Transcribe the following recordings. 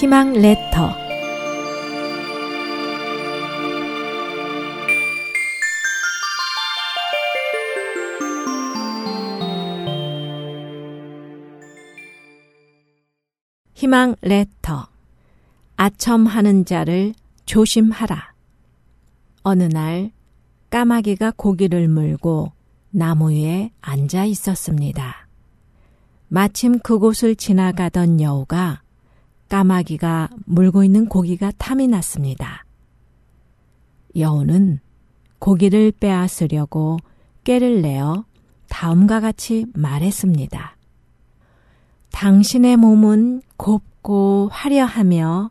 희망레터 희망레터 아첨하는 자를 조심하라. 어느 날 까마귀가 고기를 물고 나무에 앉아 있었습니다. 마침 그곳을 지나가던 여우가 까마귀가 물고 있는 고기가 탐이 났습니다. 여우는 고기를 빼앗으려고 꾀를 내어 다음과 같이 말했습니다. 당신의 몸은 곱고 화려하며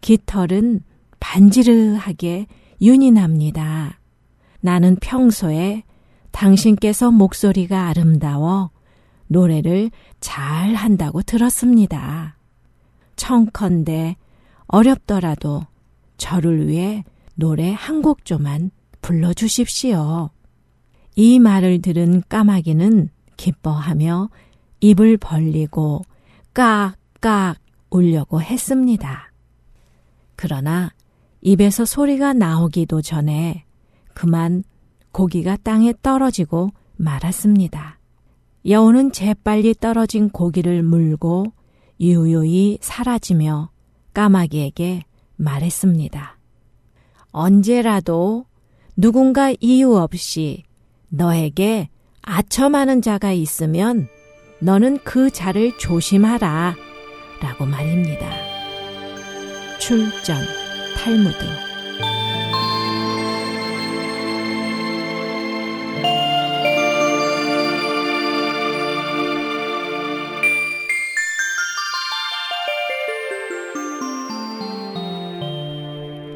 깃털은 반지르하게 윤이 납니다. 나는 평소에 당신께서 목소리가 아름다워 노래를 잘 한다고 들었습니다. 청컨대 어렵더라도 저를 위해 노래 한 곡 좀만 불러주십시오. 이 말을 들은 까마귀는 기뻐하며 입을 벌리고 깍깍 울려고 했습니다. 그러나 입에서 소리가 나오기도 전에 그만 고기가 땅에 떨어지고 말았습니다. 여우는 재빨리 떨어진 고기를 물고 유유히 사라지며 까마귀에게 말했습니다. 언제라도 누군가 이유 없이 너에게 아첨하는 자가 있으면 너는 그 자를 조심하라 라고 말입니다. 출전 탈무드